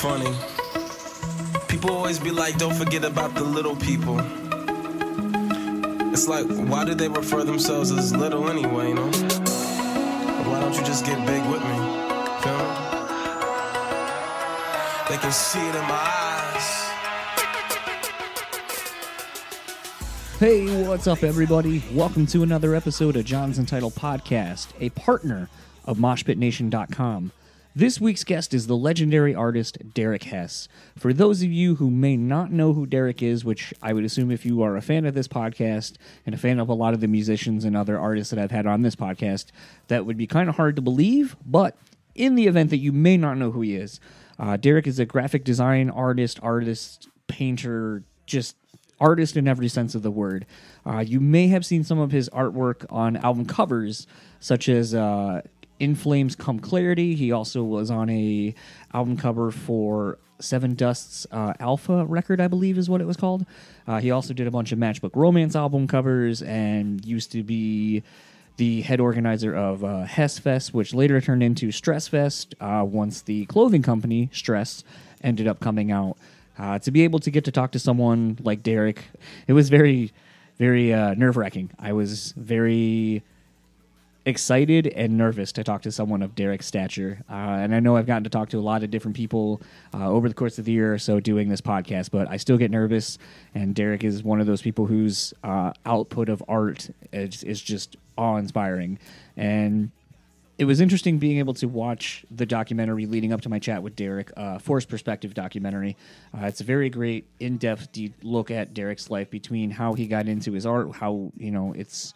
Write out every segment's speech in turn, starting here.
funny. People always be like, don't forget about the little people. It's like, why do they refer themselves as little anyway, you know? Why don't you just get big with me? Feel me? They can see it in my eyes. Hey, what's up, everybody? Welcome to another episode of John's Entitled Podcast, a partner of MoshpitNation.com. This week's guest is the legendary artist Derek Hess. For those of you who may not know who Derek is, which I would assume if you are a fan of this podcast and a fan of a lot of the musicians and other artists that I've had on this podcast, that would be kind of hard to believe, but in the event that you may not know who he is, Derek is a graphic design artist, painter, just artist in every sense of the word. You may have seen some of his artwork on album covers, such as In Flames, Come Clarity. He also was on a album cover for Sevendust's Alpha record, I believe is what it was called. He also did a bunch of Matchbook Romance album covers and used to be the head organizer of Hessfest, which later turned into Strhess Fest once the clothing company, Strhess, ended up coming out. To be able to get to talk to someone like Derek, it was very, very nerve-wracking. I was very excited and nervous to talk to someone of Derek's stature, and I know I've gotten to talk to a lot of different people over the course of the year or so doing this podcast, but I still get nervous, and Derek is one of those people whose output of art is just awe-inspiring. And it was interesting being able to watch the documentary leading up to my chat with Derek, Forced Perspective documentary. It's a very great, in-depth look at Derek's life, between how he got into his art, how, you know, it's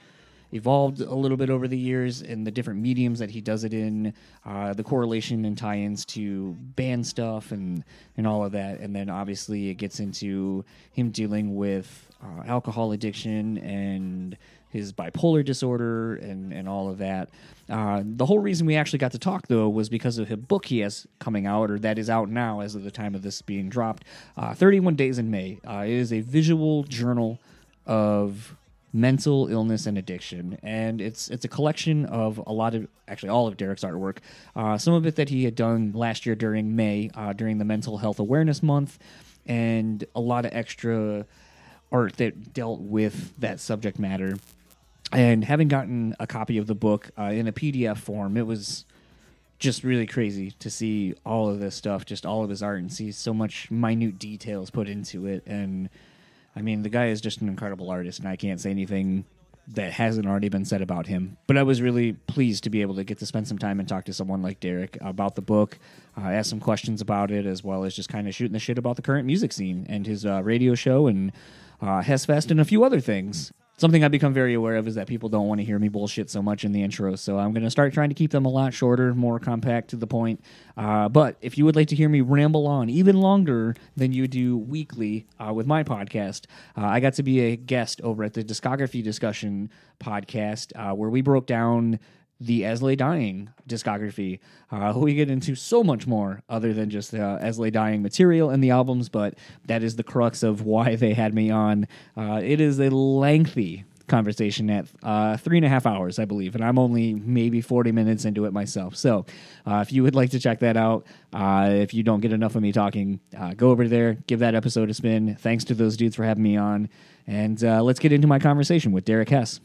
evolved a little bit over the years, and the different mediums that he does it in, the correlation and tie-ins to band stuff and all of that. And then obviously it gets into him dealing with alcohol addiction and his bipolar disorder and all of that. The whole reason we actually got to talk, though, was because of his book he has coming out, or that is out now as of the time of this being dropped, 31 Days in May. It is a visual journal of mental illness and addiction, and it's a collection of a lot of, actually all of Derek's artwork, some of it that he had done last year during May, during the Mental Health Awareness Month, and a lot of extra art that dealt with that subject matter. And having gotten a copy of the book in a PDF form, it was just really crazy to see all of this stuff, just all of his art, and see so much minute details put into it. And I mean, the guy is just an incredible artist, and I can't say anything that hasn't already been said about him. But I was really pleased to be able to get to spend some time and talk to someone like Derek about the book, ask some questions about it, as well as just kind of shooting the shit about the current music scene and his radio show and Hessfest and a few other things. Something I've become very aware of is that people don't want to hear me bullshit so much in the intro, so I'm going to start trying to keep them a lot shorter, more compact, to the point. But if you would like to hear me ramble on even longer than you do weekly with my podcast, I got to be a guest over at the Discography Discussion podcast, where we broke down the As I Lay Dying discography. We get into so much more other than just As I Lay Dying material and the albums, but that is the crux of why they had me on. It is a lengthy conversation at 3.5 hours, I believe, and I'm only maybe 40 minutes into it myself. So if you would like to check that out, if you don't get enough of me talking, go over there, give that episode a spin. Thanks to those dudes for having me on, and let's get into my conversation with Derek Hess.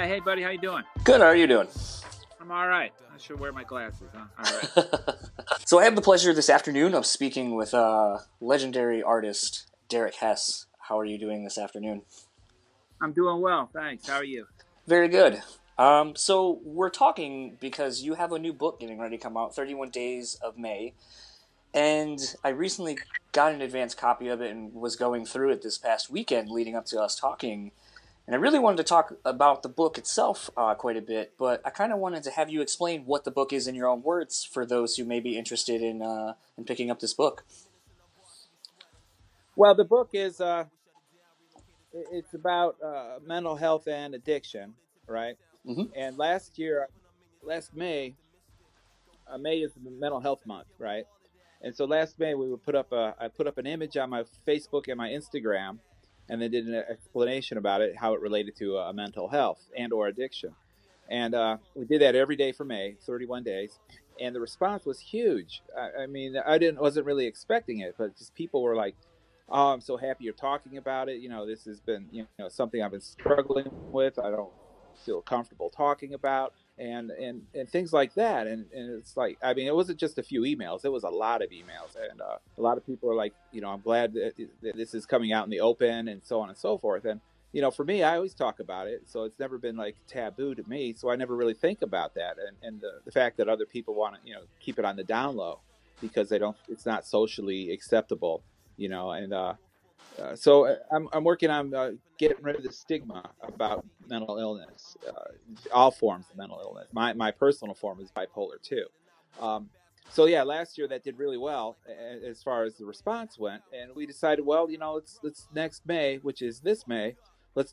Hey, buddy, how you doing? Good. How are you doing? I'm all right. I should wear my glasses, huh? All right. So I have the pleasure this afternoon of speaking with legendary artist Derek Hess. How are you doing this afternoon? I'm doing well, thanks. How are you? Very good. So we're talking because you have a new book getting ready to come out, 31 Days of May. And I recently got an advance copy of it and was going through it this past weekend leading up to us talking. And I really wanted to talk about the book itself quite a bit, but I kind of wanted to have you explain what the book is in your own words for those who may be interested in picking up this book. Well, the book is it's about mental health and addiction, right? Mm-hmm. And last May, May is Mental Health Month, right? And so last May we would put up I put up an image on my Facebook and my Instagram, and they did an explanation about it, how it related to mental health and or addiction. And we did that every day for May, 31 days. And the response was huge. I mean, I wasn't really expecting it, but just people were like, oh, I'm so happy you're talking about it. You know, this has been, you know, something I've been struggling with. I don't feel comfortable talking about and things like that. And it's like, I mean, it wasn't just a few emails. It was a lot of emails. And a lot of people are like, you know, I'm glad that this is coming out in the open and so on and so forth. And, you know, for me, I always talk about it. So it's never been like taboo to me. So I never really think about that. And the fact that other people want to, you know, keep it on the down low because they don't, it's not socially acceptable, you know. And so I'm working on getting rid of the stigma about mental illness, all forms of mental illness. My personal form is bipolar too. So yeah, last year that did really well as far as the response went, and we decided, well, you know, it's next May, which is this May. Let's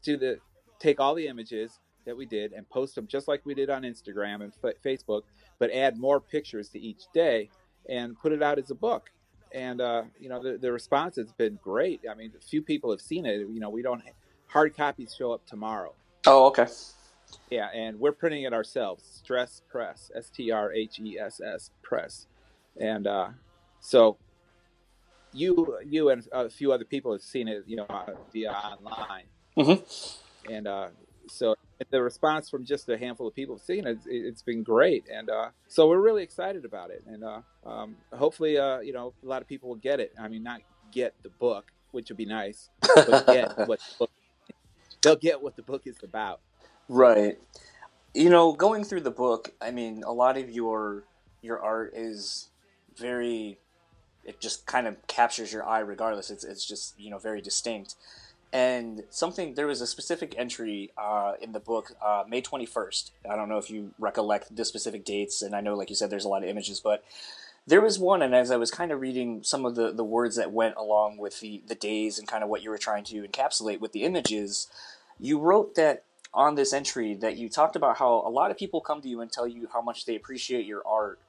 take all the images that we did and post them just like we did on Instagram and Facebook, but add more pictures to each day and put it out as a book. And, you know, the response has been great. I mean, few people have seen it. You know, we don't – hard copies show up tomorrow. Oh, okay. Yeah, and we're printing it ourselves, Strhess Press, S-T-R-H-E-S-S, Press. And so you and a few other people have seen it, you know, via online. Mm-hmm. And so the response from just a handful of people have seen it, it's been great. And so we're really excited about it. And hopefully, you know, a lot of people will get it. I mean, not get the book, which would be nice, but they'll get what the book is about. Right. You know, going through the book, I mean, a lot of your art is very, it just kind of captures your eye regardless. It's just, you know, very distinct. And there was a specific entry in the book, May 21st. I don't know if you recollect the specific dates, and I know, like you said, there's a lot of images, but there was one, and as I was kind of reading some of the words that went along with the days and kind of what you were trying to encapsulate with the images, you wrote that on this entry that you talked about how a lot of people come to you and tell you how much they appreciate your art,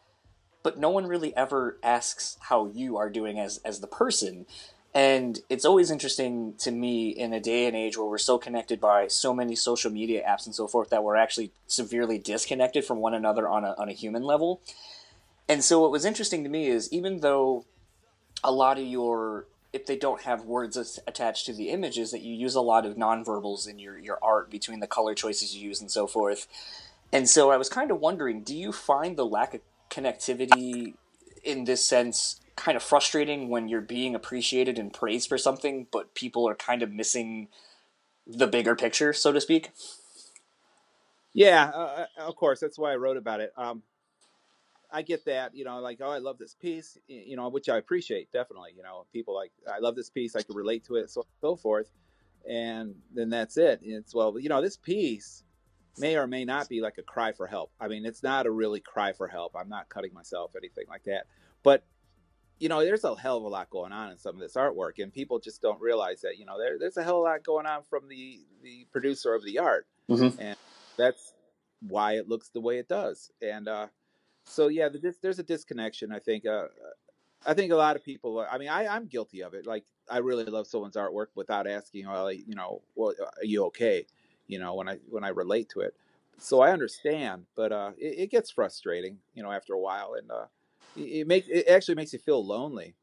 but no one really ever asks how you are doing as the person. And it's always interesting to me in a day and age where we're so connected by so many social media apps and so forth that we're actually severely disconnected from one another on a human level. And so what was interesting to me is even though a lot of if they don't have words attached to the images, that you use a lot of nonverbals in your art between the color choices you use and so forth. And so I was kind of wondering, do you find the lack of connectivity in this sense kind of frustrating when you're being appreciated and praised for something, but people are kind of missing the bigger picture, so to speak? Yeah, of course. That's why I wrote about it. I get that, you know, like, oh, I love this piece, you know, which I appreciate, definitely. You know, people like, I love this piece, I can relate to it, so forth. And then that's it. It's, well, you know, this piece may or may not be like a cry for help. I mean, it's not a really cry for help. I'm not cutting myself, anything like that. But you know, there's a hell of a lot going on in some of this artwork, and people just don't realize that, you know, there's a hell of a lot going on from the producer of the art. Mm-hmm. And that's why it looks the way it does. And so, yeah, there's a disconnection, I think. I think a lot of people, I mean, I'm guilty of it. Like, I really love someone's artwork without asking, well, you know, well, are you okay? You know, when I relate to it. So I understand, but it gets frustrating, you know, after a while. And it actually makes you feel lonely.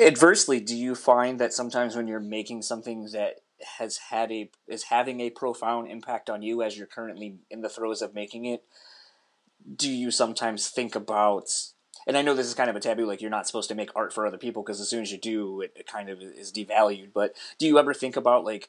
Adversely, do you find that sometimes when you're making something that is having a profound impact on you as you're currently in the throes of making it, do you sometimes think about, and I know this is kind of a taboo, like you're not supposed to make art for other people because as soon as you do, it kind of is devalued, but do you ever think about, like,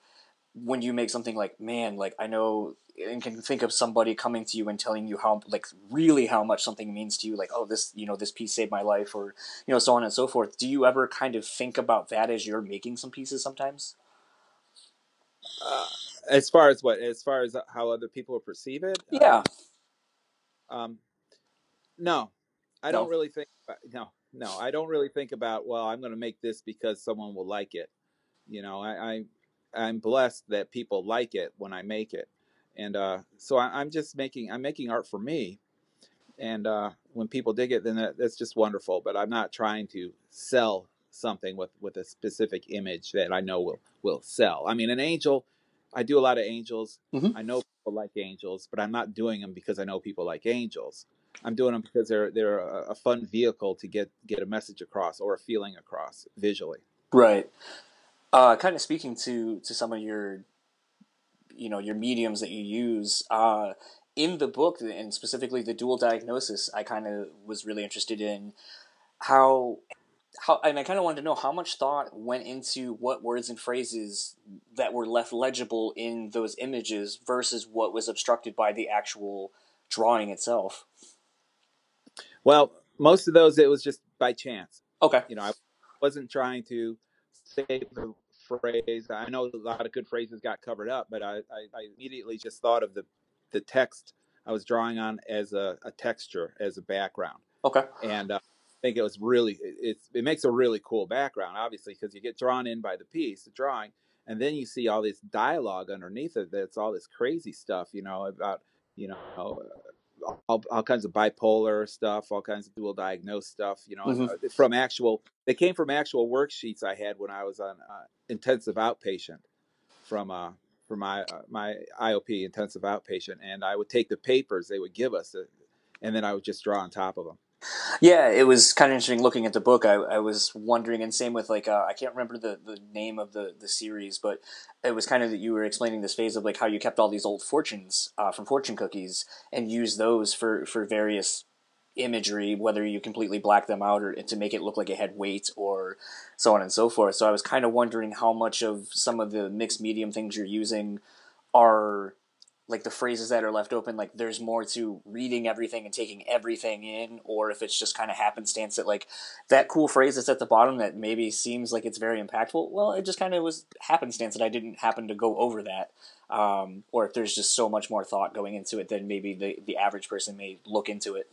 when you make something like, man, like I know, and can think of somebody coming to you and telling you how, like, really how much something means to you, like, oh, this, you know, this piece saved my life, or, you know, so on and so forth. Do you ever kind of think about that as you're making some pieces sometimes? As far as what? As far as how other people perceive it? Yeah. No, I don't really think. No, I don't really think about, well, I'm going to make this because someone will like it. You know, I'm blessed that people like it when I make it. And so I'm making art for me. And when people dig it, then that's just wonderful. But I'm not trying to sell something with a specific image that I know will sell. I mean, an angel, I do a lot of angels. Mm-hmm. I know people like angels, but I'm not doing them because I know people like angels. I'm doing them because they're a fun vehicle to get a message across or a feeling across visually. Right. Kind of speaking to some of your, you know, your mediums that you use in the book, and specifically the dual diagnosis, I kind of was really interested in how, and I kind of wanted to know how much thought went into what words and phrases that were left legible in those images versus what was obstructed by the actual drawing itself. Well, most of those, it was just by chance. Okay. You know, I wasn't trying to save the phrase. I know a lot of good phrases got covered up, but I immediately just thought of the text I was drawing on as a texture, as a background. Okay. And I think it was really, it makes a really cool background, obviously, because you get drawn in by the piece, the drawing, and then you see all this dialogue underneath it. That's all this crazy stuff, you know, about, you know, all kinds of bipolar stuff, all kinds of dual diagnosed stuff, you know, mm-hmm. They came from actual worksheets I had when I was on intensive outpatient from my IOP, intensive outpatient. And I would take the papers they would give us and then I would just draw on top of them. Yeah, it was kind of interesting looking at the book. I was wondering, and same with like, I can't remember the name of the series, but it was kind of that you were explaining this phase of like how you kept all these old fortunes from fortune cookies and used those for various imagery, whether you completely black them out or to make it look like it had weight or so on and so forth. So I was kind of wondering how much of some of the mixed medium things you're using are like the phrases that are left open, like there's more to reading everything and taking everything in, or if it's just kind of happenstance that like that cool phrase that's at the bottom that maybe seems like it's very impactful. Well, it just kind of was happenstance that I didn't happen to go over that. Or if there's just so much more thought going into it than maybe the average person may look into it.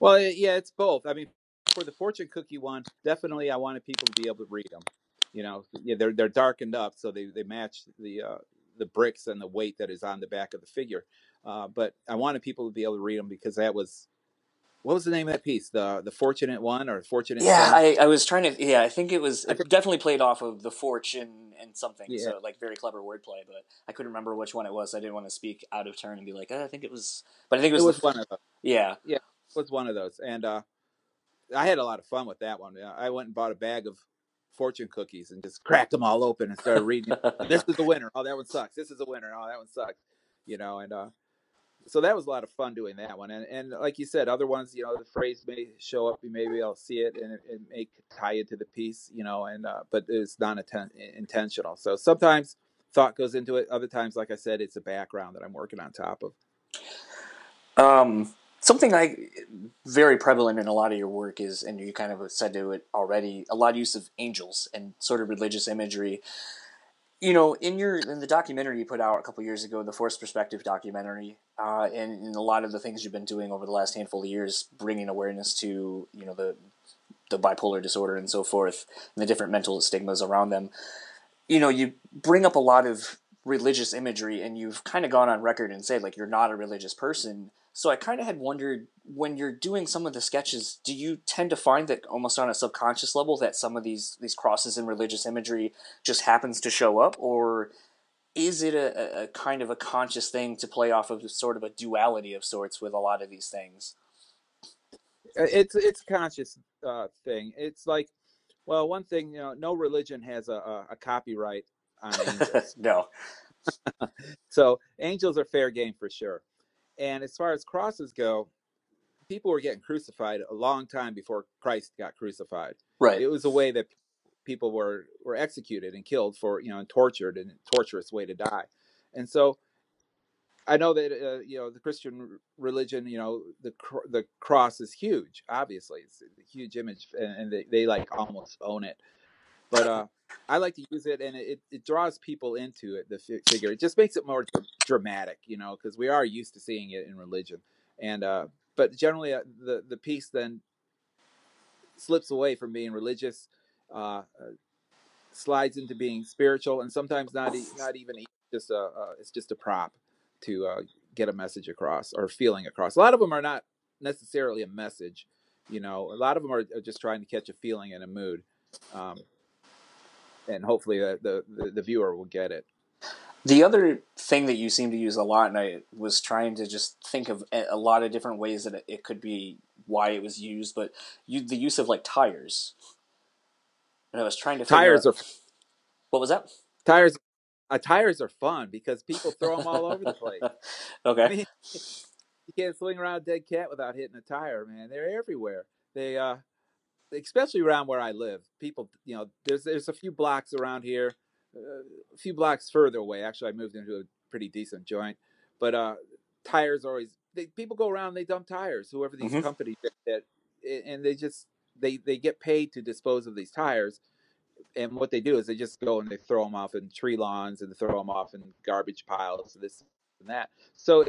Well, yeah, it's both. I mean, for the fortune cookie one, definitely I wanted people to be able to read them. You know, they're darkened up, so they match the bricks and the weight that is on the back of the figure. But I wanted people to be able to read them because that was, what was the name of that piece? The Fortunate One or Fortunate? Yeah, I was trying to, yeah, I think it was, it definitely played off of the fortune and something. Yeah. So like very clever wordplay, but I couldn't remember which one it was. I didn't want to speak out of turn and be like, I think it was, but I think it was one of those. Yeah. Yeah. It was one of those. And I had a lot of fun with that one. I went and bought a bag of fortune cookies and just cracked them all open and started reading. This is the winner. Oh, that one sucks. This is the winner. Oh, that one sucks. You know, and so that was a lot of fun doing that one. And like you said, other ones, you know, the phrase may show up, maybe I'll see it and it may tie into the piece, you know, and but it's not intentional. So sometimes thought goes into it. Other times, like I said, it's a background that I'm working on top of. Something very prevalent in a lot of your work is, and you kind of said to it already, a lot of use of angels and sort of religious imagery. You know, in the documentary you put out a couple years ago, the Forced Perspective documentary, and a lot of the things you've been doing over the last handful of years, bringing awareness to, you know, the bipolar disorder and so forth, and the different mental stigmas around them. You know, you bring up a lot of religious imagery, and you've kind of gone on record and said, like, you're not a religious person. So I kind of had wondered, when you're doing some of the sketches, do you tend to find that almost on a subconscious level that some of these crosses in religious imagery just happens to show up? Or is it a kind of a conscious thing to play off of sort of a duality of sorts with a lot of these things? It's a conscious thing. It's like, well, one thing, you know, no religion has a copyright on angels. No. So angels are fair game for sure. And as far as crosses go, people were getting crucified a long time before Christ got crucified. Right. It was a way that people were executed and killed for, you know, and tortured, and a torturous way to die. And so I know that, you know, the Christian religion, you know, the cross is huge, obviously. It's a huge image, and they like almost own it. But I like to use it, and it draws people into it. The figure, it just makes it more dramatic, you know, because we are used to seeing it in religion, and but generally the piece then slips away from being religious, slides into being spiritual, and sometimes not even just it's just a prop to get a message across or feeling across. A lot of them are not necessarily a message, you know. A lot of them are just trying to catch a feeling and a mood. And hopefully the viewer will get it. The other thing that you seem to use a lot, and I was trying to just think of a lot of different ways that it could be why it was used, but the use of like tires. And I was trying to figure tires out, are. What was that? Tires are fun because people throw them all over the place. Okay. I mean, you can't swing around a dead cat without hitting a tire, man. They're everywhere. They especially around where I live, people, you know, there's a few blocks around here, a few blocks further away. Actually, I moved into a pretty decent joint, but tires are always, people go around and they dump tires, whoever these companies that, and they just, they get paid to dispose of these tires. And what they do is they just go and they throw them off in tree lawns and they throw them off in garbage piles and this and that. So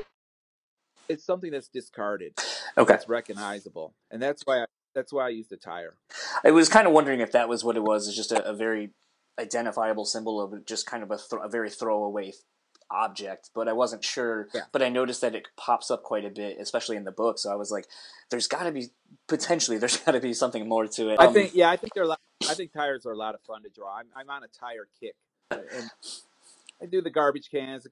it's something that's discarded. Okay. That's recognizable. And that's why I used the tire. I was kind of wondering if that was what it was. It's just a very identifiable symbol of just kind of a very throwaway object, but I wasn't sure. Yeah. But I noticed that it pops up quite a bit, especially in the book. So I was like, there's got to be something more to it. I think tires are a lot of fun to draw. I'm on a tire kick. And I do the garbage cans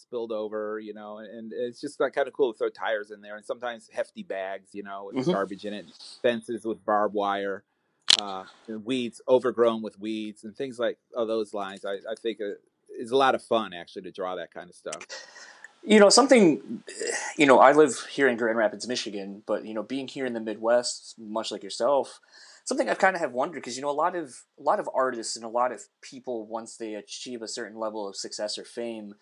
spilled over, you know, and it's just like kind of cool to throw tires in there, and sometimes hefty bags, you know, with garbage in it, fences with barbed wire, and weeds, overgrown with weeds and things like those lines. I think it's a lot of fun actually to draw that kind of stuff. You know, something, you know, I live here in Grand Rapids, Michigan, but, you know, being here in the Midwest, much like yourself, something I've kind of have wondered, because, you know, a lot of artists and a lot of people, once they achieve a certain level of success or fame,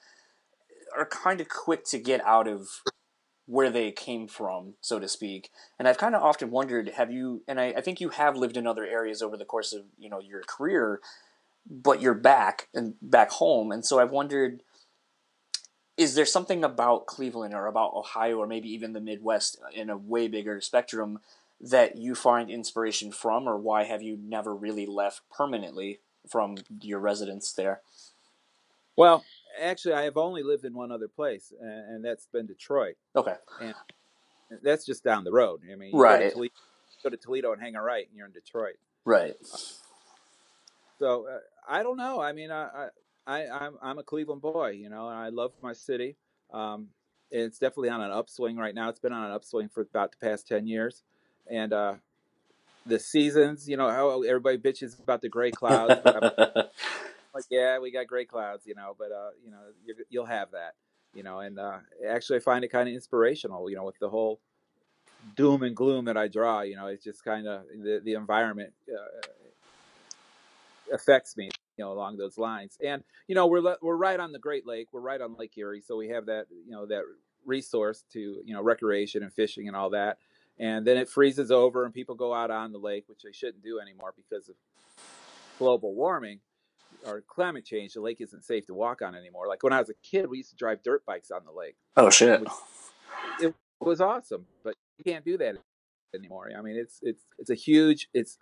are kind of quick to get out of where they came from, so to speak. And I've kind of often wondered, I think you have lived in other areas over the course of, you know, your career, but you're back home. And so I've wondered, is there something about Cleveland or about Ohio or maybe even the Midwest in a way bigger spectrum that you find inspiration from, or why have you never really left permanently from your residence there? Well, actually, I have only lived in one other place, and that's been Detroit. Okay. And that's just down the road. I mean, right. Go to Toledo and hang a right, and you're in Detroit. Right. So I don't know. I mean, I'm a Cleveland boy, you know, and I love my city. It's definitely on an upswing right now. It's been on an upswing for about the past 10 years. And the seasons, you know, how everybody bitches about the gray clouds. Like, yeah, we got gray clouds, you know, but, you know, you'll have that, you know. And actually I find it kind of inspirational, you know, with the whole doom and gloom that I draw, you know. It's just kind of the environment affects me, you know, along those lines. And, you know, we're right on the Great Lake. We're right on Lake Erie. So we have that, you know, that resource to, you know, recreation and fishing and all that. And then it freezes over and people go out on the lake, which they shouldn't do anymore because of global warming or climate change. The lake isn't safe to walk on anymore. Like when I was a kid, we used to drive dirt bikes on the lake. Oh, shit. It was awesome, but you can't do that anymore. I mean, it's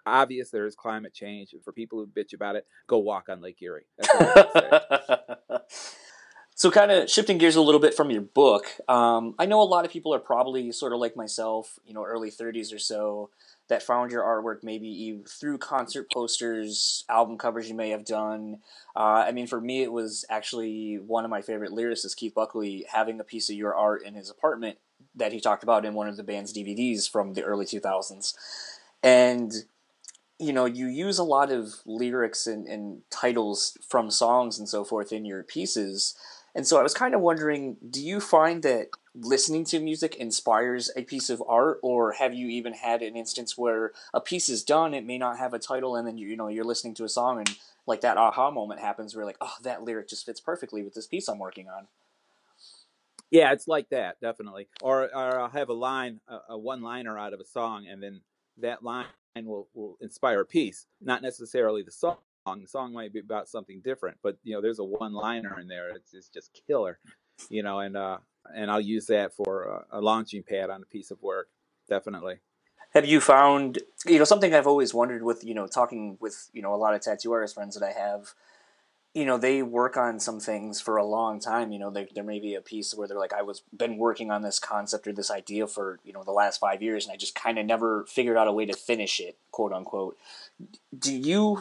obvious there is climate change. And for people who bitch about it, go walk on Lake Erie. That's what I would say. So kind of shifting gears a little bit from your book, I know a lot of people are probably sort of like myself, you know, early 30s or so, that found your artwork maybe through concert posters, album covers you may have done. I mean, for me, it was actually one of my favorite lyricists, Keith Buckley, having a piece of your art in his apartment that he talked about in one of the band's DVDs from the early 2000s. And, you know, you use a lot of lyrics and titles from songs and so forth in your pieces. And so I was kind of wondering, do you find that listening to music inspires a piece of art, or have you even had an instance where a piece is done, it may not have a title, and then you know you're listening to a song and like that aha moment happens where you're like, oh, that lyric just fits perfectly with this piece I'm working on? Yeah, it's like that, definitely. Or I'll have a line, a one-liner out of a song, and then that line will inspire a piece, not necessarily the song, song. The song might be about something different, but you know, there's a one-liner in there. It's just killer, you know. And I'll use that for a launching pad on a piece of work, definitely. Have you found, you know, something I've always wondered with, you know, talking with, you know, a lot of tattoo artist friends that I have, you know, they work on some things for a long time. You know, there may be a piece where they're like, I've been working on this concept or this idea for, you know, the last 5 years, and I just kind of never figured out a way to finish it, quote unquote. Do you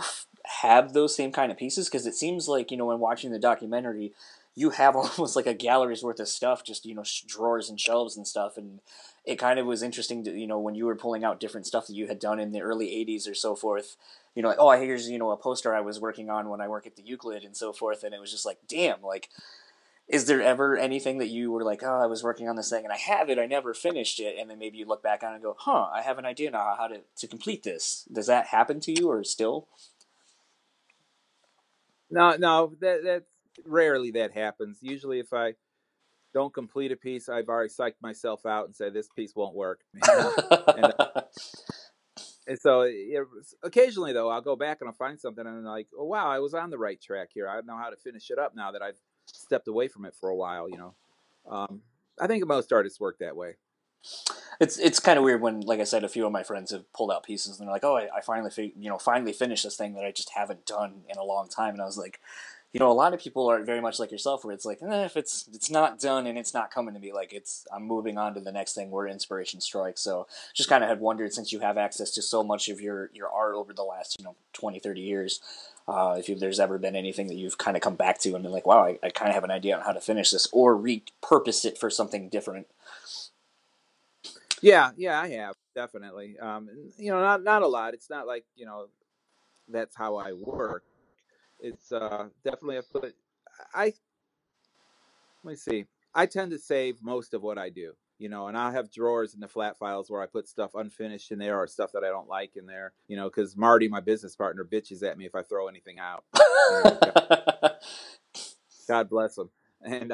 have those same kind of pieces? Because it seems like, you know, when watching the documentary, you have almost like a gallery's worth of stuff, just, you know, drawers and shelves and stuff. And it kind of was interesting to, you know, when you were pulling out different stuff that you had done in the early 80s or so forth, you know, like, oh, here's, you know, a poster I was working on when I work at the Euclid and so forth. And it was just like, damn, like, is there ever anything that you were like, oh, I was working on this thing and I have it, I never finished it. And then maybe you look back on it and go, huh, I have an idea now how to complete this. Does that happen to you or still? No, that's rarely that happens. Usually if I don't complete a piece, I've already psyched myself out and said, this piece won't work. And so occasionally though, I'll go back and I'll find something and I'm like, oh wow, I was on the right track here. I know how to finish it up now that I've stepped away from it for a while, you know. I think most artists work that way. It's kind of weird when, like I said, a few of my friends have pulled out pieces and they're like, oh, I finally finished this thing that I just haven't done in a long time. And I was like, you know, a lot of people are very much like yourself, where it's like, if it's not done and it's not coming to me, like I'm moving on to the next thing where inspiration strikes. So just kind of had wondered, since you have access to so much of your art over the last, you know, 20, 30 years, if there's ever been anything that you've kind of come back to and been like, wow, I kind of have an idea on how to finish this or repurpose it for something different. Yeah, I have, definitely. You know, not a lot. It's not like, you know, that's how I work. It's definitely let me see. I tend to save most of what I do, you know, and I'll have drawers in the flat files where I put stuff unfinished in there or stuff that I don't like in there, you know, because Marty, my business partner, bitches at me if I throw anything out. God bless him. And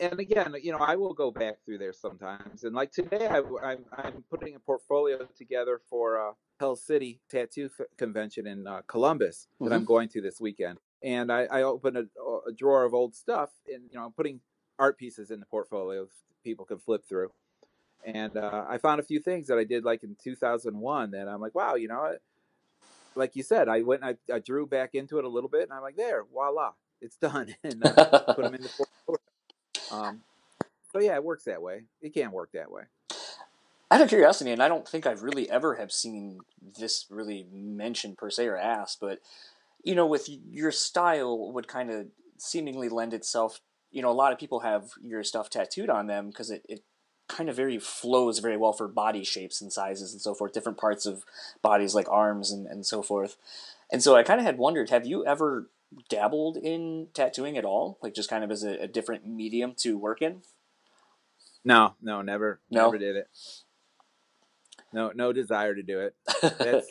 and again, you know, I will go back through there sometimes. And like today, I'm putting a portfolio together for Hell City tattoo convention in Columbus that I'm going to this weekend. And I open a drawer of old stuff, and you know, I'm putting art pieces in the portfolio people can flip through. And I found a few things that I did like in 2001 that I'm like, wow, you know, like you said, I went and I drew back into it a little bit, and I'm like, there, voila, it's done. And I put them in the portfolio. So yeah, it works that way. It can work that way. Out of curiosity, and I don't think I've really ever have seen this really mentioned per se or asked, but you know, with your style would kind of seemingly lend itself, you know, a lot of people have your stuff tattooed on them because it kind of very flows very well for body shapes and sizes and so forth, different parts of bodies like arms and so forth. And so I kind of had wondered, have you ever dabbled in tattooing at all, like just kind of as a different medium to work in? No, never did it. No desire to do it. That's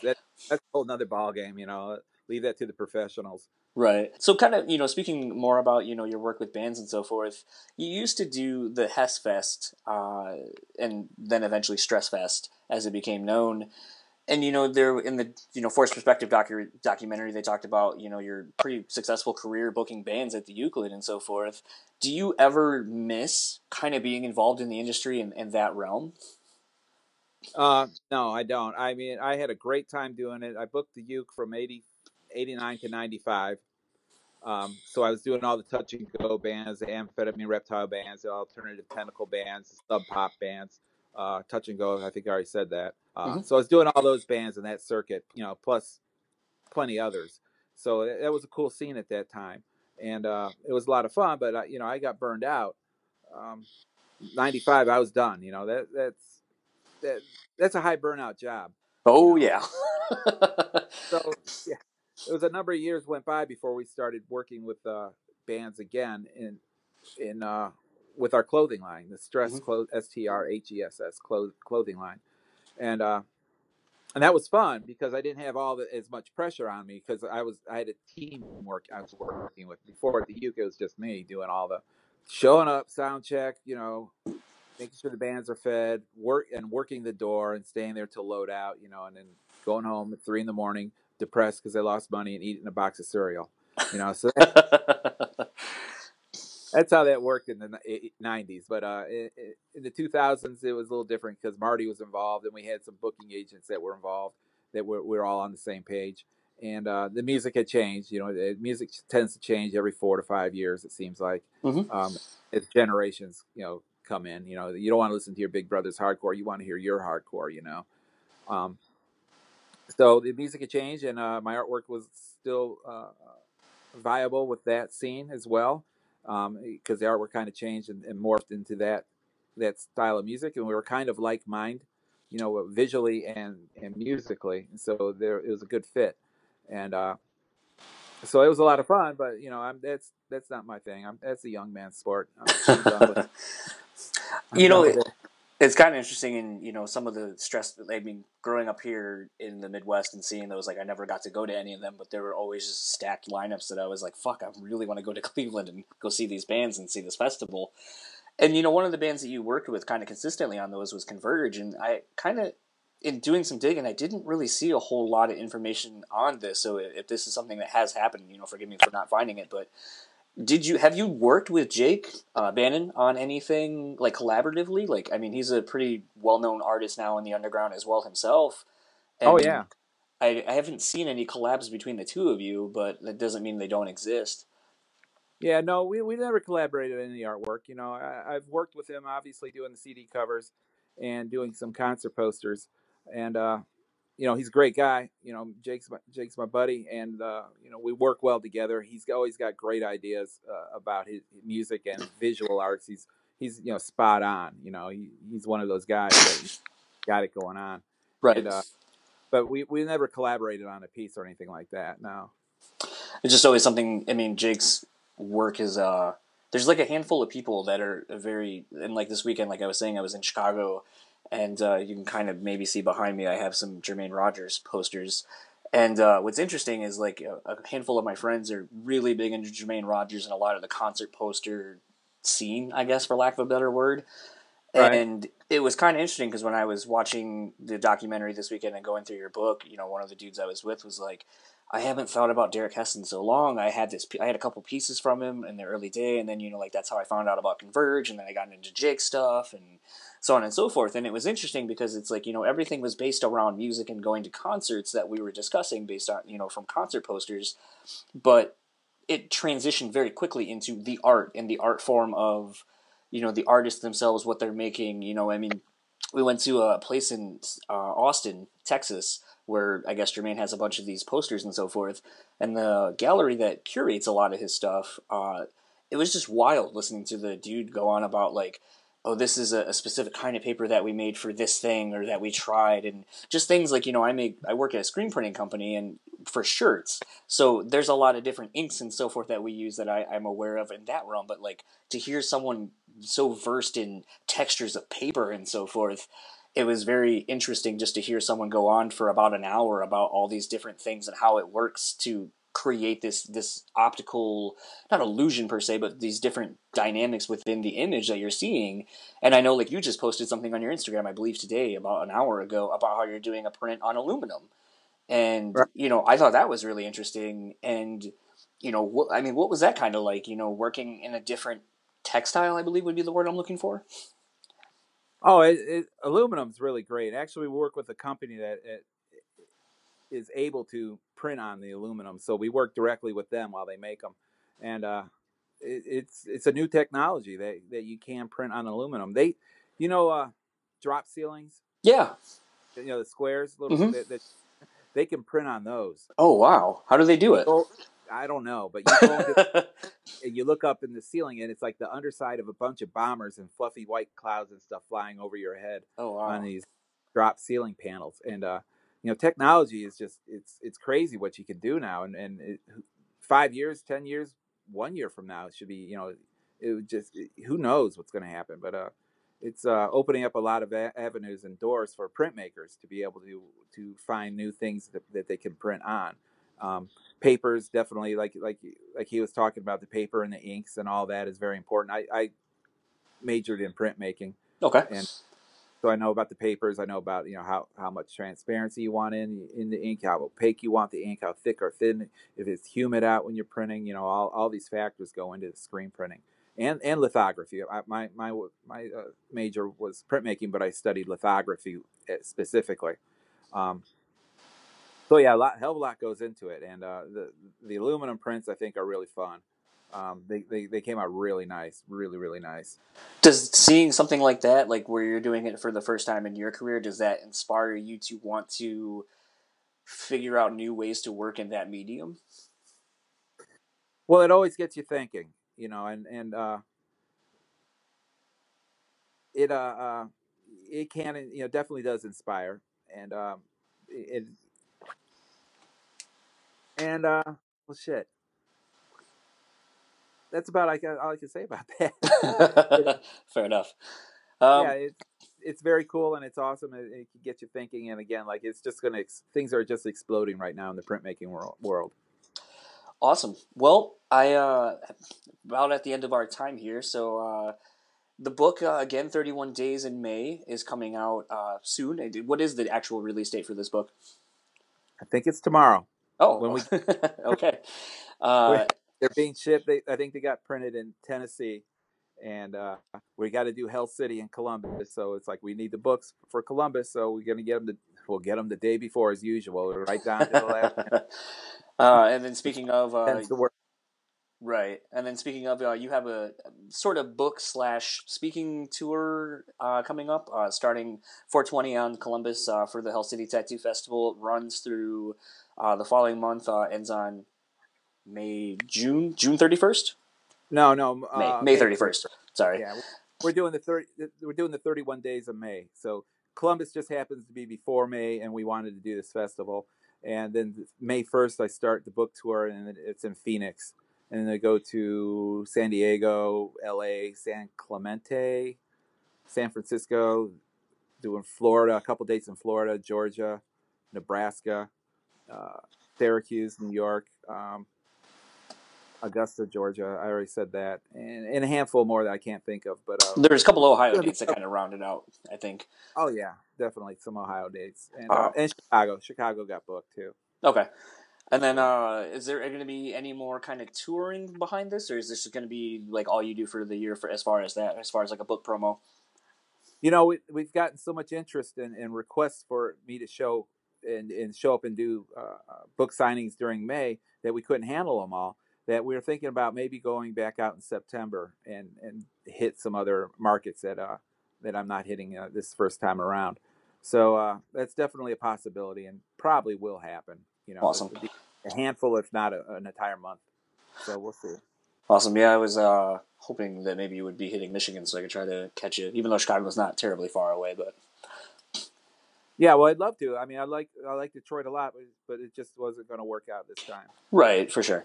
a whole other ball game, you know. Leave that to the professionals. Right. So kind of, you know, speaking more about, you know, your work with bands and so forth, you used to do the Hessfest and then eventually Strhess Fest as it became known. And, you know, there in the, you know, Forced Perspective documentary, they talked about, you know, your pretty successful career booking bands at the Euclid and so forth. Do you ever miss kind of being involved in the industry and that realm? No, I don't. I mean, I had a great time doing it. I booked the Uke from 89 to 95. So I was doing all the touch and go bands, the amphetamine reptile bands, the alternative tentacle bands, the sub pop bands. Touch and go, I think I already said that. So I was doing all those bands in that circuit, you know, plus plenty others. So that was a cool scene at that time. And it was a lot of fun, but, you know, I got burned out. 95, I was done. You know, that's a high burnout job. Oh, you know? Yeah. So yeah, it was a number of years went by before we started working with bands again in with our clothing line, the Strhess STRHESS clothing line. And that was fun because I didn't have as much pressure on me because I had a team I was working with. Before at the UK, it was just me doing all the showing up, sound check, you know, making sure the bands are fed, working the door and staying there till load out, you know, and then going home at 3 in the morning, depressed because they lost money and eating a box of cereal, you know. So that's how that worked in the 90s. But in the 2000s, it was a little different because Marty was involved, and we had some booking agents that were involved, that we were all on the same page. And the music had changed. You know, the music tends to change every 4 to 5 years, it seems like. Mm-hmm. As generations, you know, come in. You know, you don't want to listen to your big brother's hardcore. You want to hear your hardcore, you know. So the music had changed, and my artwork was still viable with that scene as well, because the artwork kind of changed and morphed into that style of music. And we were kind of like-minded, you know, visually and musically. And so it was a good fit. And so it was a lot of fun, but you know, that's not my thing. That's a young man's sport. I'm done with it. You know, it's kind of interesting, in you know, some of the stress. I mean, growing up here in the Midwest and seeing those, like, I never got to go to any of them, but there were always just stacked lineups that I was like, "Fuck, I really want to go to Cleveland and go see these bands and see this festival." And you know, one of the bands that you worked with kind of consistently on those was Converge, and I kind of, in doing some digging, I didn't really see a whole lot of information on this. So if this is something that has happened, you know, forgive me for not finding it, but have you worked with Jake Bannon on anything, like, collaboratively? Like, I mean, he's a pretty well-known artist now in the underground as well himself. And oh, yeah. I haven't seen any collabs between the two of you, but that doesn't mean they don't exist. Yeah, no, we never collaborated in the artwork. You know, I've worked with him, obviously, doing the CD covers and doing some concert posters. And, you know, he's a great guy. You know, Jake's my buddy, and, you know, we work well together. He's always got great ideas about his music and visual arts. He's, you know, spot on. You know, he's one of those guys that got it going on. Right. And, but we never collaborated on a piece or anything like that, no. It's just always something, I mean, Jake's work is, there's like a handful of people that are and like this weekend, like I was saying, I was in Chicago, and you can kind of maybe see behind me I have some Jermaine Rogers posters. And what's interesting is, like, a handful of my friends are really big into Jermaine Rogers and a lot of the concert poster scene, I guess, for lack of a better word. Right. And it was kind of interesting because when I was watching the documentary this weekend and going through your book, you know, one of the dudes I was with was like, I haven't thought about Derek Hess in so long. I had a couple pieces from him in the early day, and then, you know, like, that's how I found out about Converge, and then I got into Jake stuff and so on and so forth. And it was interesting because it's like, you know, everything was based around music and going to concerts that we were discussing based on, you know, from concert posters, but it transitioned very quickly into the art and the art form of, you know, the artists themselves, what they're making. You know, I mean, we went to a place in Austin, Texas, where I guess Jermaine has a bunch of these posters and so forth. And the gallery that curates a lot of his stuff, it was just wild listening to the dude go on about, like, oh, this is a specific kind of paper that we made for this thing or that we tried. And just things like, you know, I work at a screen printing company and for shirts. So there's a lot of different inks and so forth that we use that I'm aware of in that realm. But, like, to hear someone so versed in textures of paper and so forth, it was very interesting just to hear someone go on for about an hour about all these different things and how it works to create this optical, not illusion per se, but these different dynamics within the image that you're seeing. And I know, like, you just posted something on your Instagram, I believe today, about an hour ago, about how you're doing a print on aluminum. And, right. You know, I thought that was really interesting. And, you know, what was that kind of like, you know, working in a different textile, I believe would be the word I'm looking for? Oh, aluminum's really great. Actually, we work with a company that is able to print on the aluminum, so we work directly with them while they make them. And it's a new technology that you can print on aluminum. They, you know, drop ceilings. Yeah. You know, the squares, little mm-hmm. bit, they can print on those. Oh wow! How do they do it? So, I don't know, but you go and you look up in the ceiling, and it's like the underside of a bunch of bombers and fluffy white clouds and stuff flying over your head. Oh, wow. On these drop ceiling panels. And you know, technology is just it's crazy what you can do now. And 5 years, 10 years, 1 year from now, it should be, you know, it would just who knows what's going to happen. But it's opening up a lot of avenues and doors for printmakers to be able to find new things that they can print on. Papers, definitely, like he was talking about, the paper and the inks and all that is very important. I majored in printmaking. Okay. And So I know about the papers. I know about, how much transparency you want in the ink, how opaque you want the ink, how thick or thin, if it's humid out when you're printing, all these factors go into the screen printing and lithography. My major was printmaking, but I studied lithography specifically. So yeah, a hell of a lot goes into it. And the aluminum prints I think are really fun. They came out really nice, really, really nice. Does seeing something like that, like where you're doing it for the first time in your career, does that inspire you to want to figure out new ways to work in that medium? Well, it always gets you thinking, it can, definitely does inspire. And, well, shit. That's about all I can say about that. Fair enough. Yeah, it's very cool and it's awesome. It can get you thinking. And again, it's just going to things are just exploding right now in the printmaking world. Awesome. Well, I about at the end of our time here. So the book, again, 31 Days in May is coming out soon. What is the actual release date for this book? I think it's tomorrow. Oh, when we okay. They're being shipped. I think they got printed in Tennessee, and we got to do Hell City in Columbus. So it's like we need the books for Columbus. So we're gonna get them. We'll get them the day before, as usual. Right down to the last minute. And then speaking of, right. And then speaking of, you have a sort of book / speaking tour coming up, starting 4/20 on Columbus for the Hell City Tattoo Festival. It runs through the following month. Ends on. June 31st? May 31st. Sorry. Yeah. We're doing the 31 days of May. So Columbus just happens to be before May, and we wanted to do this festival. And then May 1st, I start the book tour, and it's in Phoenix. And then I go to San Diego, LA, San Clemente, San Francisco, doing Florida, a couple dates in Florida, Georgia, Nebraska, Syracuse, New York, Augusta, Georgia. I already said that, and a handful more that I can't think of. But there's a couple of Ohio dates that kind of rounded out, I think. Oh yeah, definitely some Ohio dates, and Chicago. Chicago got booked too. Okay, and then is there going to be any more kind of touring behind this, or is this going to be like all you do for the year for as far as like a book promo? We've gotten so much interest and requests for me to show. And show up and do book signings during May that we couldn't handle them all, that we were thinking about maybe going back out in September and hit some other markets that I'm not hitting this first time around. So that's definitely a possibility and probably will happen. Awesome. A handful, if not an entire month. So we'll see. Awesome. Yeah, I was hoping that maybe you would be hitting Michigan so I could try to catch you, even though Chicago's not terribly far away, but... Yeah, well, I'd love to. I mean, I like Detroit a lot, but it just wasn't going to work out this time. Right, for sure.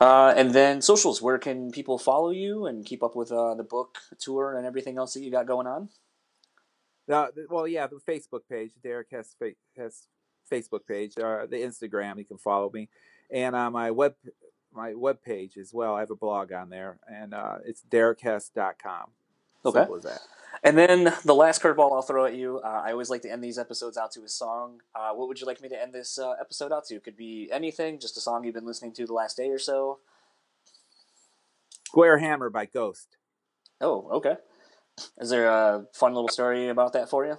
And then socials, where can people follow you and keep up with the book tour and everything else that you got going on? Well, yeah, the Facebook page, Derek Hess Facebook page, the Instagram, you can follow me, and my web page as well. I have a blog on there, and it's DerekHess.com. Okay. Simple as that. And then the last curveball I'll throw at you. I always like to end these episodes out to a song. What would you like me to end this episode out to? It could be anything, just a song you've been listening to the last day or so. Square Hammer by Ghost. Oh, okay. Is there a fun little story about that for you?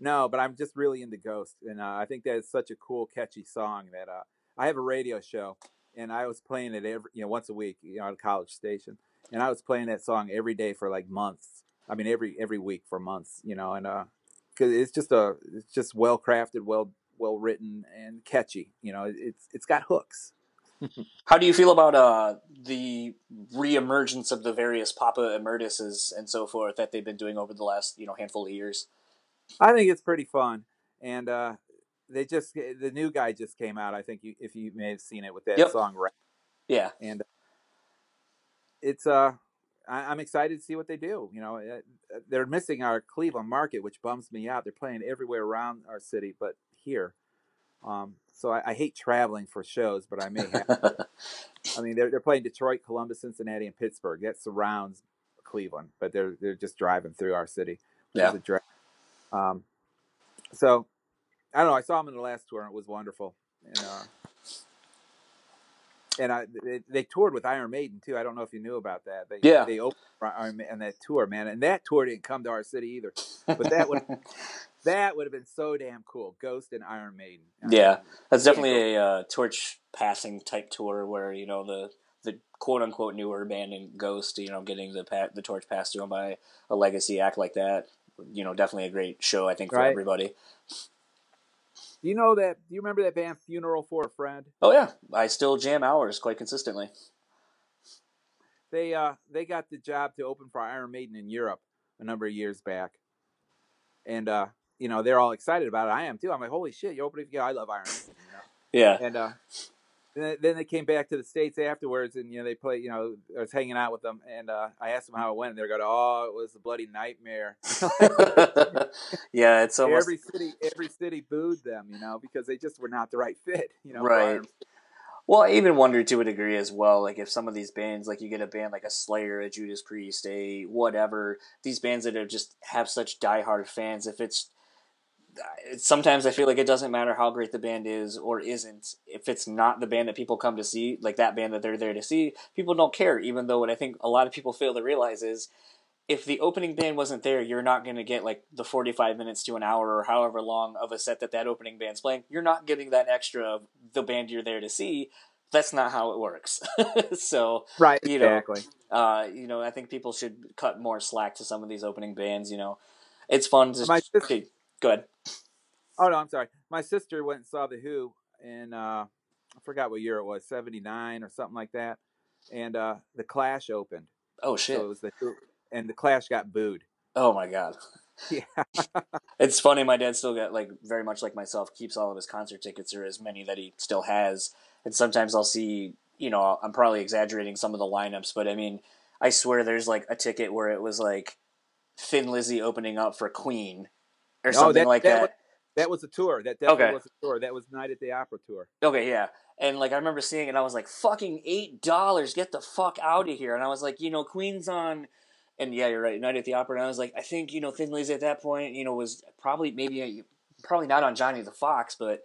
No, but I'm just really into Ghost. And I think that is such a cool, catchy song that I have a radio show. And I was playing it once a week, on a college station. And I was playing that song every day for like months. I mean, every week for months, and because it's just well crafted, well written, and catchy. It's got hooks. How do you feel about the reemergence of the various Papa Emerituses and so forth that they've been doing over the last handful of years? I think it's pretty fun, and the new guy just came out. I think if you may have seen it with that song, right? Yeah, and it's I'm excited to see what they do. They're missing our Cleveland market, which bums me out. They're playing everywhere around our city, but here. So I hate traveling for shows, but I may have to. I mean, they're playing Detroit, Columbus, Cincinnati, and Pittsburgh. That surrounds Cleveland, but they're just driving through our city. Yeah. So I don't know. I saw him in the last tour, and it was wonderful. And they toured with Iron Maiden too. I don't know if you knew about that. They opened Iron Maiden, and that tour, man, and that tour didn't come to our city either. But that would that would have been so damn cool. Ghost and Iron Maiden. Yeah, that's definitely a torch passing type tour where the quote unquote newer band and Ghost, getting the torch passed to them by a legacy act like that. Definitely a great show. I think for everybody. Do you remember that band Funeral for a Friend? Oh yeah, I still jam hours quite consistently. They got the job to open for Iron Maiden in Europe a number of years back, and they're all excited about it. I am too. I'm like, holy shit, you're opening! Yeah, I love Iron Maiden. Yeah, and then they came back to the States afterwards, and they played. I was hanging out with them, and I asked them how it went, and they're going, "Oh, it was a bloody nightmare." Yeah, it's almost every city booed them, because they just were not the right fit, Right. Well, I even wonder to a degree as well, like if some of these bands, like you get a band like a Slayer, a Judas Priest, a whatever, these bands that are just have such diehard fans, if it's sometimes I feel like it doesn't matter how great the band is or isn't. If it's not the band that people come to see, like that band that they're there to see, people don't care, even though what I think a lot of people fail to realize is if the opening band wasn't there, you're not going to get like the 45 minutes to an hour or however long of a set that opening band's playing. You're not getting that extra of the band you're there to see. That's not how it works. So, right, exactly. I think people should cut more slack to some of these opening bands, It's fun to... Go ahead. Oh, no, I'm sorry. My sister went and saw The Who in, I forgot what year it was, 79 or something like that. And The Clash opened. Oh, shit. So it was The Who, and The Clash got booed. Oh, my God. Yeah. It's funny. My dad still got, very much like myself, keeps all of his concert tickets or as many that he still has. And sometimes I'll see, I'm probably exaggerating some of the lineups, but, I swear there's, a ticket where it was, Thin Lizzy opening up for Queen or something that. That was a tour. That definitely was a tour. That was Night at the Opera tour. Okay, yeah. And, I remember seeing it, and I was like, fucking $8, get the fuck out of here. And I was like, Queen's on, and yeah, you're right, Night at the Opera. And I was like, I think, Thin Lizzy at that point, was probably not on Johnny the Fox, but,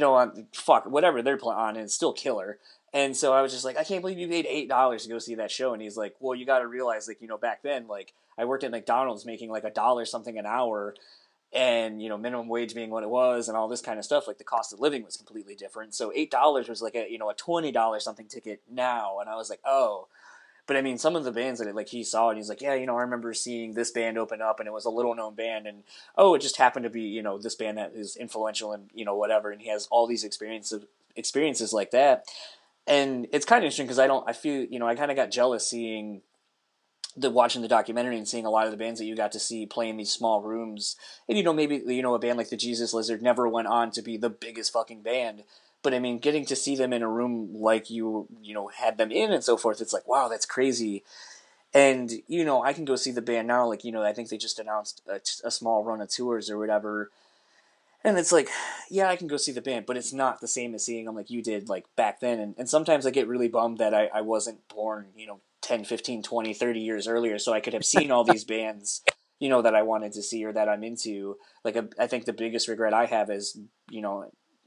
on, fuck, whatever they're on, and it's still killer. And so I was just like, I can't believe you paid $8 to go see that show. And he's like, well, you got to realize, back then, I worked at McDonald's making, $1 something an hour, and minimum wage being what it was and all this kind of stuff, the cost of living was completely different. So $8 was a $20 something ticket now, and I was like, oh. But some of the bands that he saw, and he's like, yeah, I remember seeing this band open up, and it was a little known band, and oh, it just happened to be this band that is influential and whatever, and he has all these experiences like that. And it's kind of interesting because I feel I kind of got jealous seeing watching the documentary and seeing a lot of the bands that you got to see play in these small rooms. And, maybe, a band like the Jesus Lizard never went on to be the biggest fucking band. But, getting to see them in a room like you had them in and so forth, it's like, wow, that's crazy. And, I can go see the band now. I think they just announced a small run of tours or whatever. And it's like, yeah, I can go see the band, but it's not the same as seeing them like you did back then. And sometimes I get really bummed that I wasn't born, 10, 15, 20, 30 years earlier, so I could have seen all these bands, that I wanted to see or that I'm into. I think the biggest regret I have is,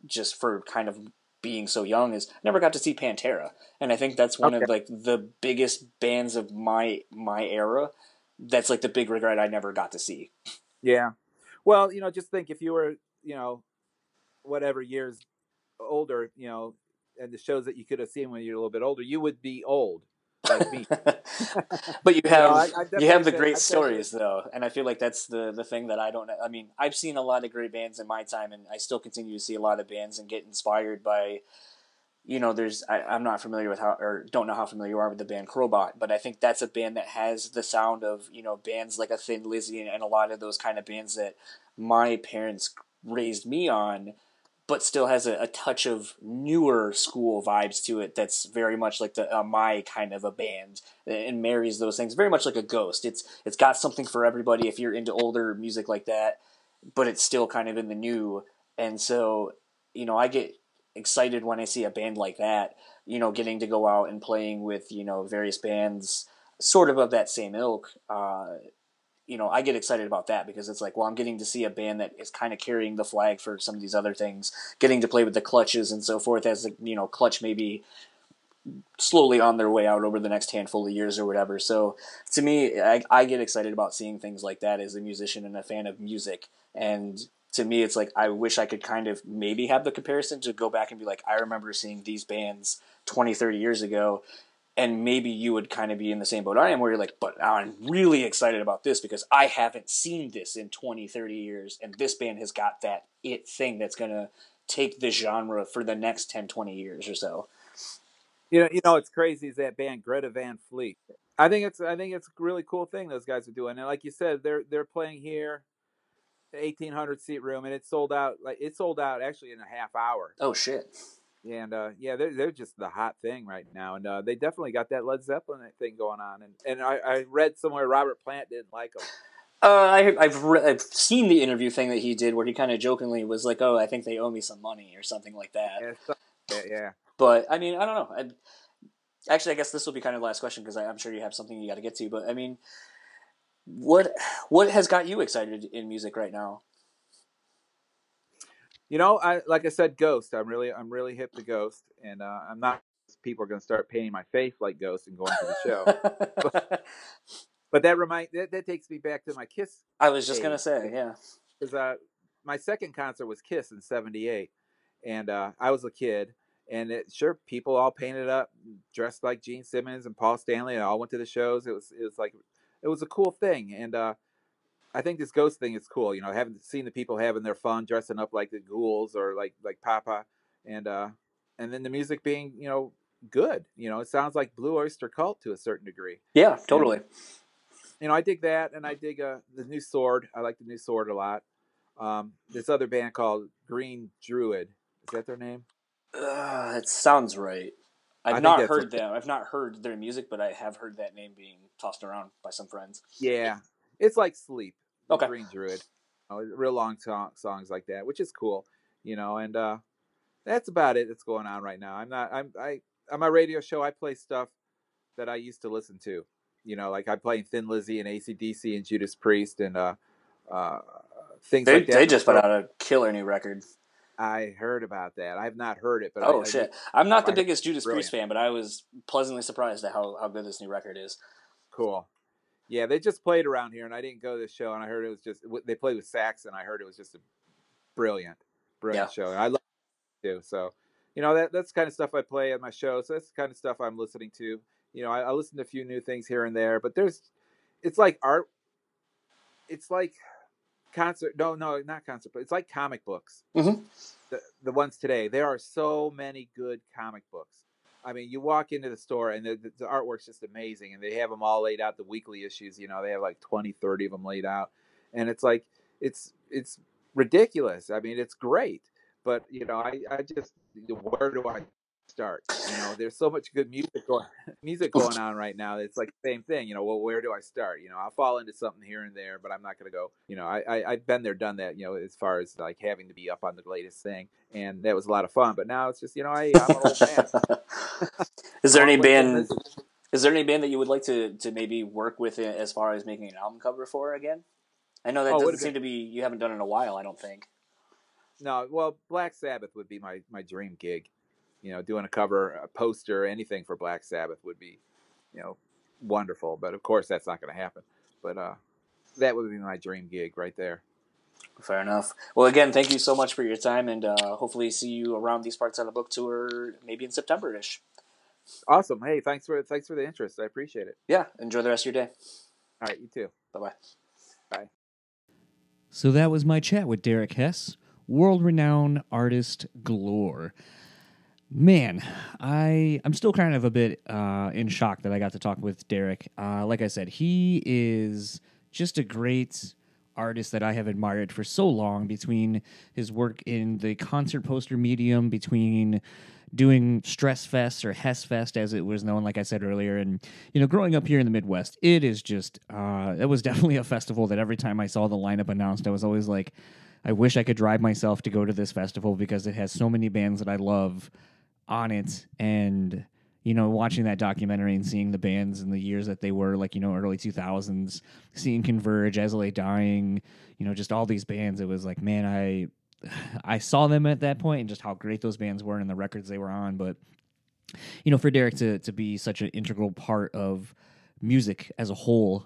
just for kind of being so young, is I never got to see Pantera. And I think that's one of the biggest bands of my era. That's the big regret I never got to see. Yeah. Well, just think if you were, whatever years older, and the shows that you could have seen when you're a little bit older, you would be old. Like me. But you have the great stories though, and I feel like that's the thing that I don't know. I've seen a lot of great bands in my time, and I still continue to see a lot of bands and get inspired by I'm not familiar with don't know how familiar you are with the band Crowbot, but I think that's a band that has the sound of bands like a Thin Lizzy and a lot of those kind of bands that my parents raised me on, but still has a touch of newer school vibes to it. That's very much like the my kind of a band, and marries those things very much like a Ghost. It's got something for everybody if you're into older music like that, but it's still kind of in the new. And so, I get excited when I see a band like that. Getting to go out and playing with various bands, sort of that same ilk. you know, I get excited about that because it's like, well, I'm getting to see a band that is kind of carrying the flag for some of these other things, getting to play with the Clutches and so forth as, you know, Clutch maybe slowly on their way out over the next handful of years or whatever. So to me, I get excited about seeing things like that as a musician and a fan of music. And to me, it's like, I wish I could kind of maybe have the comparison to go back and be like, I remember seeing these bands 20, 30 years ago. And maybe you would kind of be in the same boat I am, where you're like, but I'm really excited about this because I haven't seen this in 20, 30 years. And this band has got that it thing that's going to take the genre for the next 10, 20 years or so. You know, it's crazy is that band Greta Van Fleet. I think it's a really cool thing those guys are doing. And like you said, they're playing here, 1,800 seat room, and it sold out actually in a half hour. Oh shit. And they're just the hot thing right now, and they definitely got that Led Zeppelin thing going on. And I read somewhere Robert Plant didn't like them. I've seen the interview thing that he did where he kind of jokingly was like, "Oh, I think they owe me some money" or something like that. Yeah. But I mean, I don't know. Actually, I guess this will be kind of the last question because I'm sure you have something you got to get to. But I mean, what has got you excited in music right now? You know, like I said, Ghost. I'm really hip to Ghost, and I'm not. People are going to start painting my face like Ghost and going to the show. but that takes me back to my Kiss. I was just going to say, yeah, because my second concert was Kiss in '78, and I was a kid, and people all painted up, dressed like Gene Simmons and Paul Stanley, and all went to the shows. It was a cool thing, and I think this Ghost thing is cool. You know, having seen the people having their fun, dressing up like the Ghouls or like Papa, and then the music being, you know, good. You know, it sounds like Blue Oyster Cult to a certain degree. Yeah, totally. And, you know, I dig that, and I dig the new Sword. I like the new Sword a lot. This other band called Green Druid. Is that their name? That sounds right. I've not heard their music, but I have heard that name being tossed around by some friends. Yeah. It's like Sleep. Okay. Green Druid. Oh, real long songs like that, which is cool, you know, and that's about it that's going on right now. On my radio show, I play stuff that I used to listen to, you know, like I'm playing Thin Lizzy and AC/DC and Judas Priest and things like that. They just put out a killer new record. I heard about that. I've not heard it, but shit. I'm not the biggest Judas Priest fan, but I was pleasantly surprised at how good this new record is. Cool. Yeah, they just played around here, and I didn't go to the show, and I heard it was just – they played with sax, and I heard it was just a brilliant show. And I love it too. So, you know, that's the kind of stuff I play at my show. So that's the kind of stuff I'm listening to. You know, I listen to a few new things here and there, but it's like art – it's like concert – no, not concert, but it's like comic books, mm-hmm. the ones today. There are so many good comic books. I mean, you walk into the store and the artwork's just amazing, and they have them all laid out. The weekly issues, you know, they have like 20, 30 of them laid out, and it's like it's ridiculous. I mean, it's great, but you know, I just where do I start? You know, there's so much good music going on right now. It's like the same thing. You know, well, where do I start? You know, I'll fall into something here and there, but I'm not going to go. You know, I've been there, done that. You know, as far as like having to be up on the latest thing, and that was a lot of fun. But now it's just, you know, I'm an old man. Is there any band that you would like to maybe work with as far as making an album cover for again? I know that doesn't seem to be, you haven't done it in a while, I don't think. No, well, Black Sabbath would be my dream gig. You know, doing a cover, a poster, anything for Black Sabbath would be, you know, wonderful. But of course, that's not going to happen. But that would be my dream gig right there. Fair enough. Well, again, thank you so much for your time, and hopefully see you around these parts on the book tour, maybe in September-ish. Awesome. Hey, thanks for the interest. I appreciate it. Yeah. Enjoy the rest of your day. All right. You too. Bye-bye. Bye. So that was my chat with Derek Hess, world-renowned artist galore. Man, I'm still kind of a bit in shock that I got to talk with Derek. Like I said, he is just a great artist that I have admired for so long, between his work in the concert poster medium, between doing Strhess Fest or Hessfest as it was known, like I said earlier. And, you know, growing up here in the Midwest, it is just, it was definitely a festival that every time I saw the lineup announced, I was always like, I wish I could drive myself to go to this festival because it has so many bands that I love on it. And, you know, watching that documentary and seeing the bands in the years that they were, like, you know, early 2000s, seeing Converge, As I Lay Dying, you know, just all these bands. It was like, man, I saw them at that point and just how great those bands were and the records they were on. But, you know, for Derek to be such an integral part of music as a whole,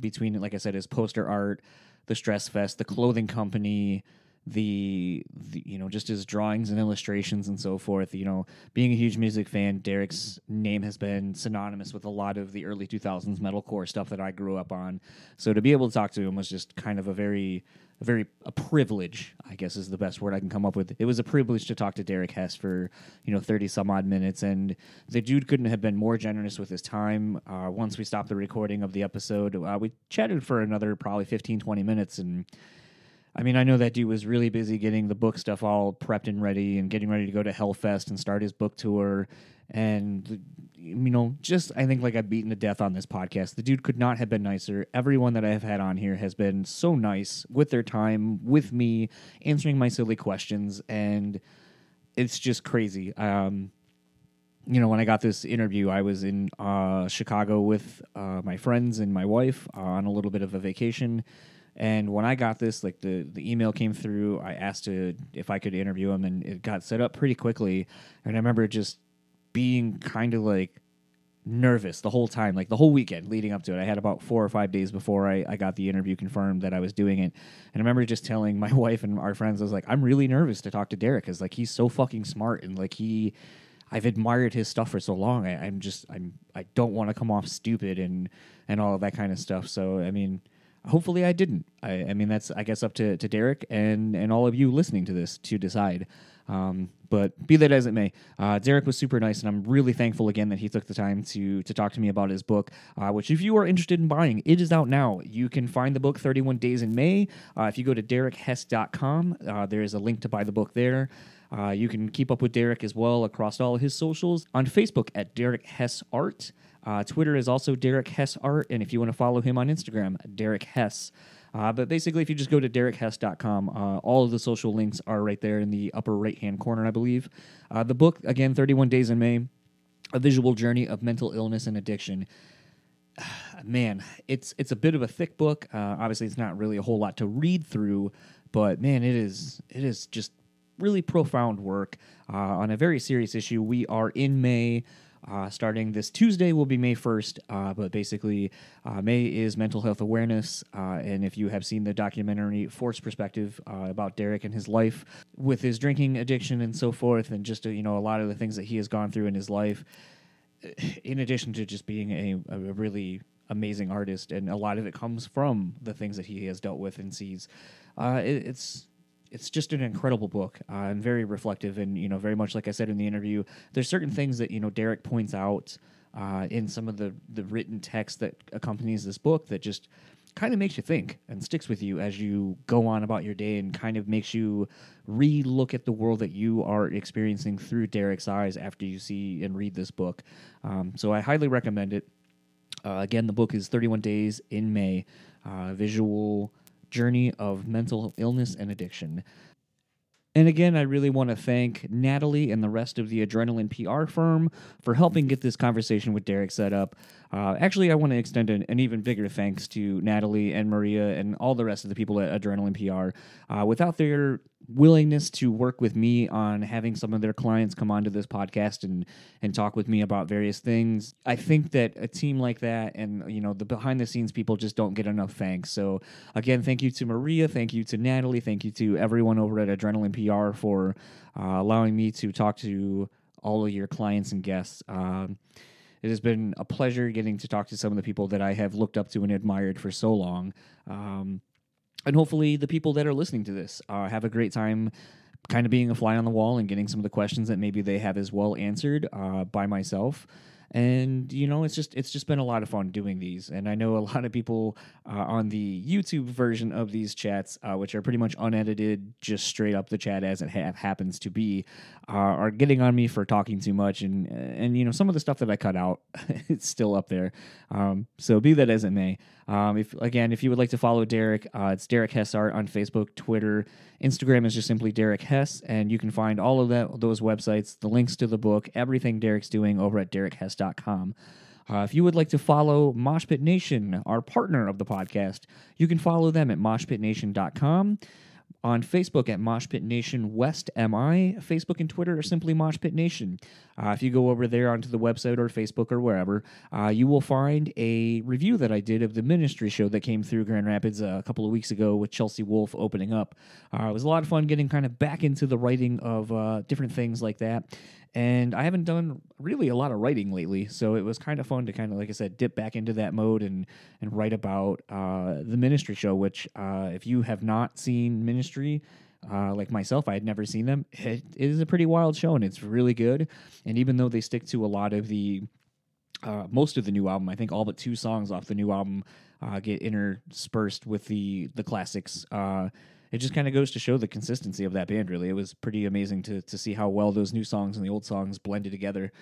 between, like I said, his poster art, the Strhess Fest, the clothing company, the you know, just his drawings and illustrations and so forth. You know, being a huge music fan, Derek's name has been synonymous with a lot of the early 2000s metalcore stuff that I grew up on. So to be able to talk to him was just kind of a privilege, I guess, is the best word I can come up with. It was a privilege to talk to Derek Hess for, you know, 30 some odd minutes, and the dude couldn't have been more generous with his time. Once we stopped the recording of the episode, we chatted for another probably 15, 20 minutes, and I mean, I know that dude was really busy getting the book stuff all prepped and ready and getting ready to go to Hellfest and start his book tour. And, you know, just, I think, like I've beaten to death on this podcast, the dude could not have been nicer. Everyone that I have had on here has been so nice with their time, with me, answering my silly questions. And it's just crazy. You know, when I got this interview, I was in Chicago with my friends and my wife on a little bit of a vacation. And when I got this, like, the email came through, I asked if I could interview him, and it got set up pretty quickly. And I remember just being kind of, like, nervous the whole time, like, the whole weekend leading up to it. I had about 4 or 5 days before I got the interview confirmed that I was doing it. And I remember just telling my wife and our friends, I was like, I'm really nervous to talk to Derek, because, like, he's so fucking smart, and, like, I've admired his stuff for so long. I don't want to come off stupid and all of that kind of stuff. So, I mean, hopefully I didn't. I mean, that's, I guess, up to Derek and all of you listening to this to decide. But be that as it may, Derek was super nice, and I'm really thankful again that he took the time to talk to me about his book, which, if you are interested in buying, it is out now. You can find the book 31 Days in May. If you go to DerekHess.com, there is a link to buy the book there. You can keep up with Derek as well across all his socials. On Facebook at Derek Hess Art. Twitter is also Derek Hess Art, and if you want to follow him on Instagram, Derek Hess. But basically, if you just go to DerekHess.com, all of the social links are right there in the upper right-hand corner, I believe. The book, again, 31 Days in May, A Visual Journey of Mental Illness and Addiction. Man, it's a bit of a thick book. Obviously, it's not really a whole lot to read through, but, man, it is just really profound work on a very serious issue. We are in May. Starting this Tuesday will be May 1st, but basically May is mental health awareness, and if you have seen the documentary Forced Perspective about Derek and his life with his drinking addiction and so forth, and just, you know, a lot of the things that he has gone through in his life, in addition to just being a really amazing artist, and a lot of it comes from the things that he has dealt with and sees. It's just an incredible book and very reflective, and, you know, very much like I said in the interview, there's certain things that, you know, Derek points out in some of the written text that accompanies this book that just kind of makes you think and sticks with you as you go on about your day, and kind of makes you re-look at the world that you are experiencing through Derek's eyes after you see and read this book. So I highly recommend it. Again, the book is 31 Days in May, Visual Journey of Mental Illness and Addiction. And again, I really want to thank Natalie and the rest of the Adrenaline PR firm for helping get this conversation with Derek set up. Actually, I want to extend an even bigger thanks to Natalie and Maria and all the rest of the people at Adrenaline PR. Without their willingness to work with me on having some of their clients come onto this podcast and talk with me about various things, I think that a team like that and, you know, the behind-the-scenes people just don't get enough thanks. So, again, thank you to Maria, thank you to Natalie, thank you to everyone over at Adrenaline PR for allowing me to talk to all of your clients and guests. It has been a pleasure getting to talk to some of the people that I have looked up to and admired for so long. And hopefully the people that are listening to this have a great time kind of being a fly on the wall and getting some of the questions that maybe they have as well answered by myself. And, you know, it's just been a lot of fun doing these. And I know a lot of people on the YouTube version of these chats, which are pretty much unedited, just straight up the chat as it happens to be, are getting on me for talking too much. And you know, some of the stuff that I cut out, it's still up there. So be that as it may. If you would like to follow Derek, it's Derek Hess Art on Facebook, Twitter. Instagram is just simply Derek Hess, and you can find all of those websites, the links to the book, everything Derek's doing over at DerekHess.com. If you would like to follow Mosh Pit Nation, our partner of the podcast, you can follow them at MoshpitNation.com. On Facebook at Mosh Pit Nation West MI. Facebook and Twitter are simply Mosh Pit Nation. If you go over there onto the website or Facebook or wherever, you will find a review that I did of the Ministry show that came through Grand Rapids a couple of weeks ago with Chelsea Wolfe opening up. It was a lot of fun getting kind of back into the writing of different things like that. And I haven't done really a lot of writing lately, so it was kind of fun to kind of, like I said, dip back into that mode and write about the Ministry show, which if you have not seen Ministry, like myself, I had never seen them. It is a pretty wild show, and it's really good. And even though they stick to a lot of the, most of the new album, I think all but two songs off the new album get interspersed with the classics. It just kind of goes to show the consistency of that band, really. It was pretty amazing to see how well those new songs and the old songs blended together.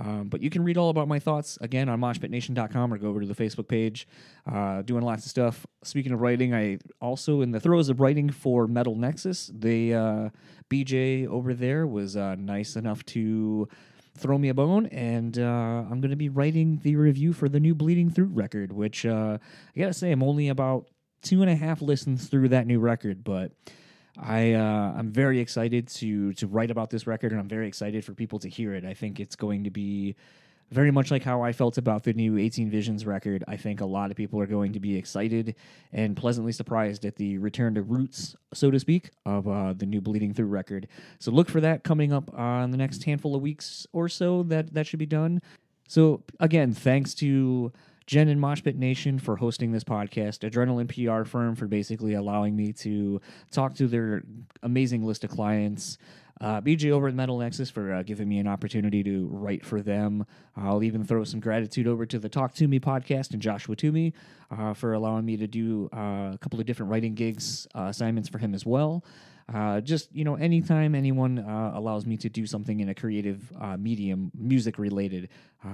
But you can read all about my thoughts, again, on MoshpitNation.com or go over to the Facebook page. Doing lots of stuff. Speaking of writing, I also in the throes of writing for Metal Nexus. BJ over there was nice enough to throw me a bone, and I'm going to be writing the review for the new Bleeding Through record, which I got to say I'm only about 2.5 listens through that new record, but I'm very excited to write about this record, and I'm very excited for people to hear it. I think it's going to be very much like how I felt about the new 18 Visions record. I think a lot of people are going to be excited and pleasantly surprised at the return to roots, so to speak, of the new Bleeding Through record. So look for that coming up on the next handful of weeks or so. That should be done. So again, thanks to Jen and Moshpit Nation for hosting this podcast, Adrenaline PR firm for basically allowing me to talk to their amazing list of clients, BJ over at Metal Nexus for giving me an opportunity to write for them. I'll even throw some gratitude over to the Talk To Me podcast and Joshua Toomey for allowing me to do a couple of different writing gigs, assignments for him as well. Anytime anyone allows me to do something in a creative medium, music-related,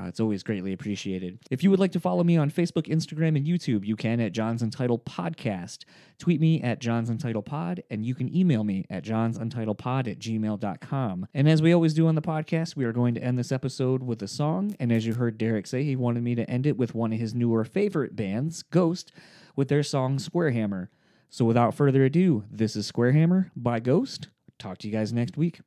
it's always greatly appreciated. If you would like to follow me on Facebook, Instagram, and YouTube, you can at John's Untitled Podcast. Tweet me at John's Untitled Pod, and you can email me at johnsuntitledpod@gmail.com. And as we always do on the podcast, we are going to end this episode with a song, and as you heard Derek say, he wanted me to end it with one of his newer favorite bands, Ghost, with their song Square Hammer. So without further ado, this is Square Hammer by Ghost. Talk to you guys next week.